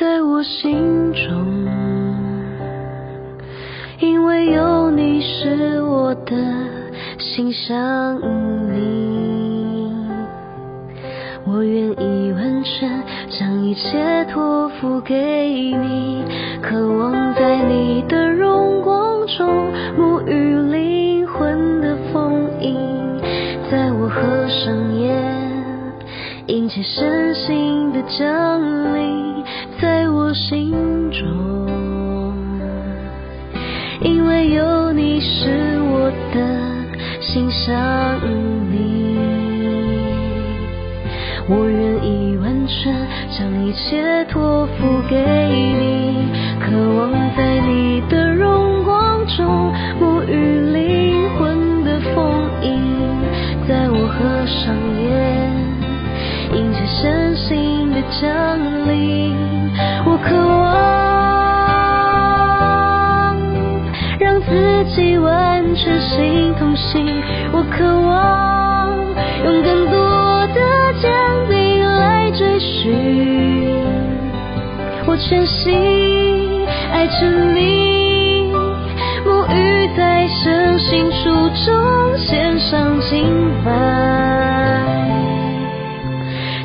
在我心中，因为有你是我的心相依，我愿意完全将一切托付给你，渴望在你的荣光中沐浴灵魂的丰盈，在我合上眼迎接身心的降临，在我心中，因为有你是我的心相依，我愿意完全将一切托付给你，渴望在你的荣光中沐浴灵魂的丰盈，在我合上眼迎接身心的降临，我渴望让自己完全心同行，我渴望用更多的坚定来追寻，我全心爱着你，沐浴在身心处中献上敬拜，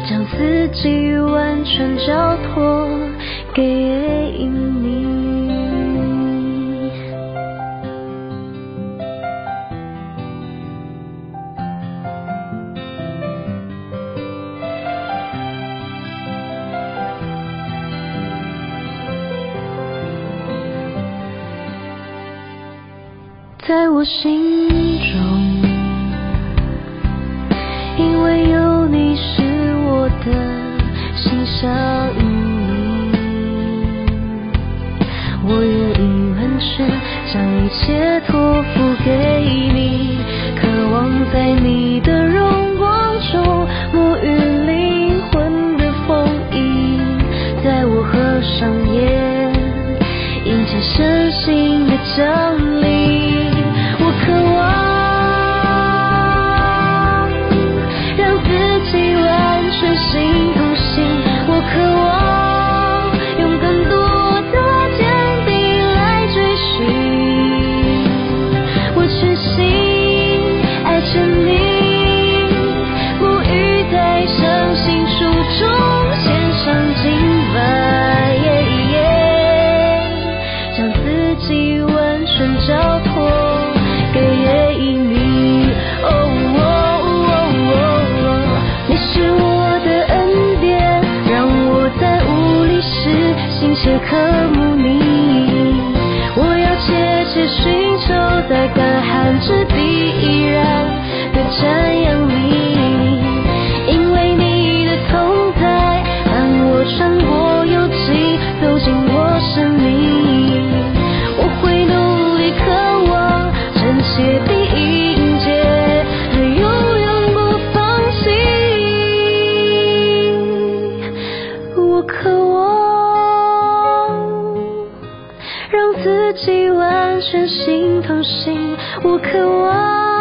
将自己完全交托给你。在我心中，因为有你是我的心相依，我愿意完全将一切托付给你，渴望在你的荣光中沐浴灵魂的丰盈，在我合上眼迎接身心的降临，我渴望全心同行，我渴望用更多的坚定来追寻，我全心爱着你，沐浴在伤心处中献上敬拜，将自己完全交托给你，你是我心切渴慕你，我要切切寻求，在干旱之地依然的瞻仰你，因为你的同在伴我穿过幽寂，走进我生命，我会努力渴望真切地迎接和永远不放弃，我渴望让自己完全心同行，我渴望